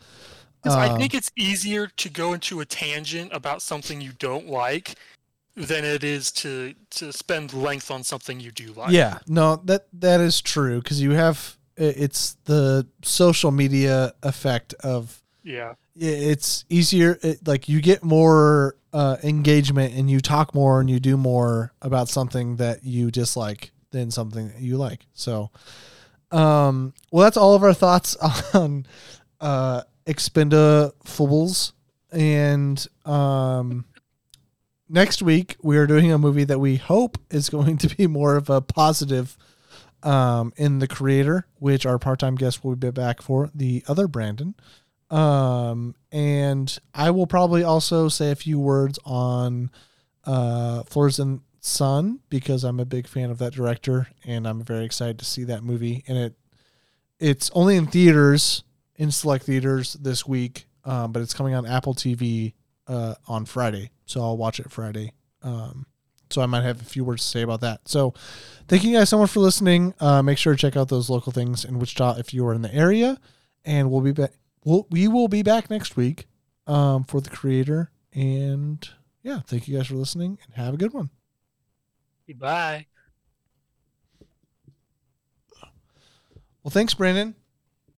I think it's easier to go into a tangent about something you don't like than it is to spend length on something you do like. Yeah, no, that is true because you have it's the social media effect of, yeah, it's easier. Like you get more engagement and you talk more and you do more about something that you dislike than something that you like. So, well, that's all of our thoughts on Expendables. And next week we are doing a movie that we hope is going to be more of a positive in The Creator, which our part-time guest will be back for, the other Brandon. And I will probably also say a few words on Flora and Son, because I'm a big fan of that director and I'm very excited to see that movie. And it's only in theaters, in select theaters this week, but it's coming on Apple TV on Friday, so I'll watch it Friday. So I might have a few words to say about that. So thank you guys so much for listening. Make sure to check out those local things in Wichita if you are in the area, and we'll be back. We will be back next week for The Creator. And yeah, thank you guys for listening and have a good one. Goodbye. Well, thanks, Brandon.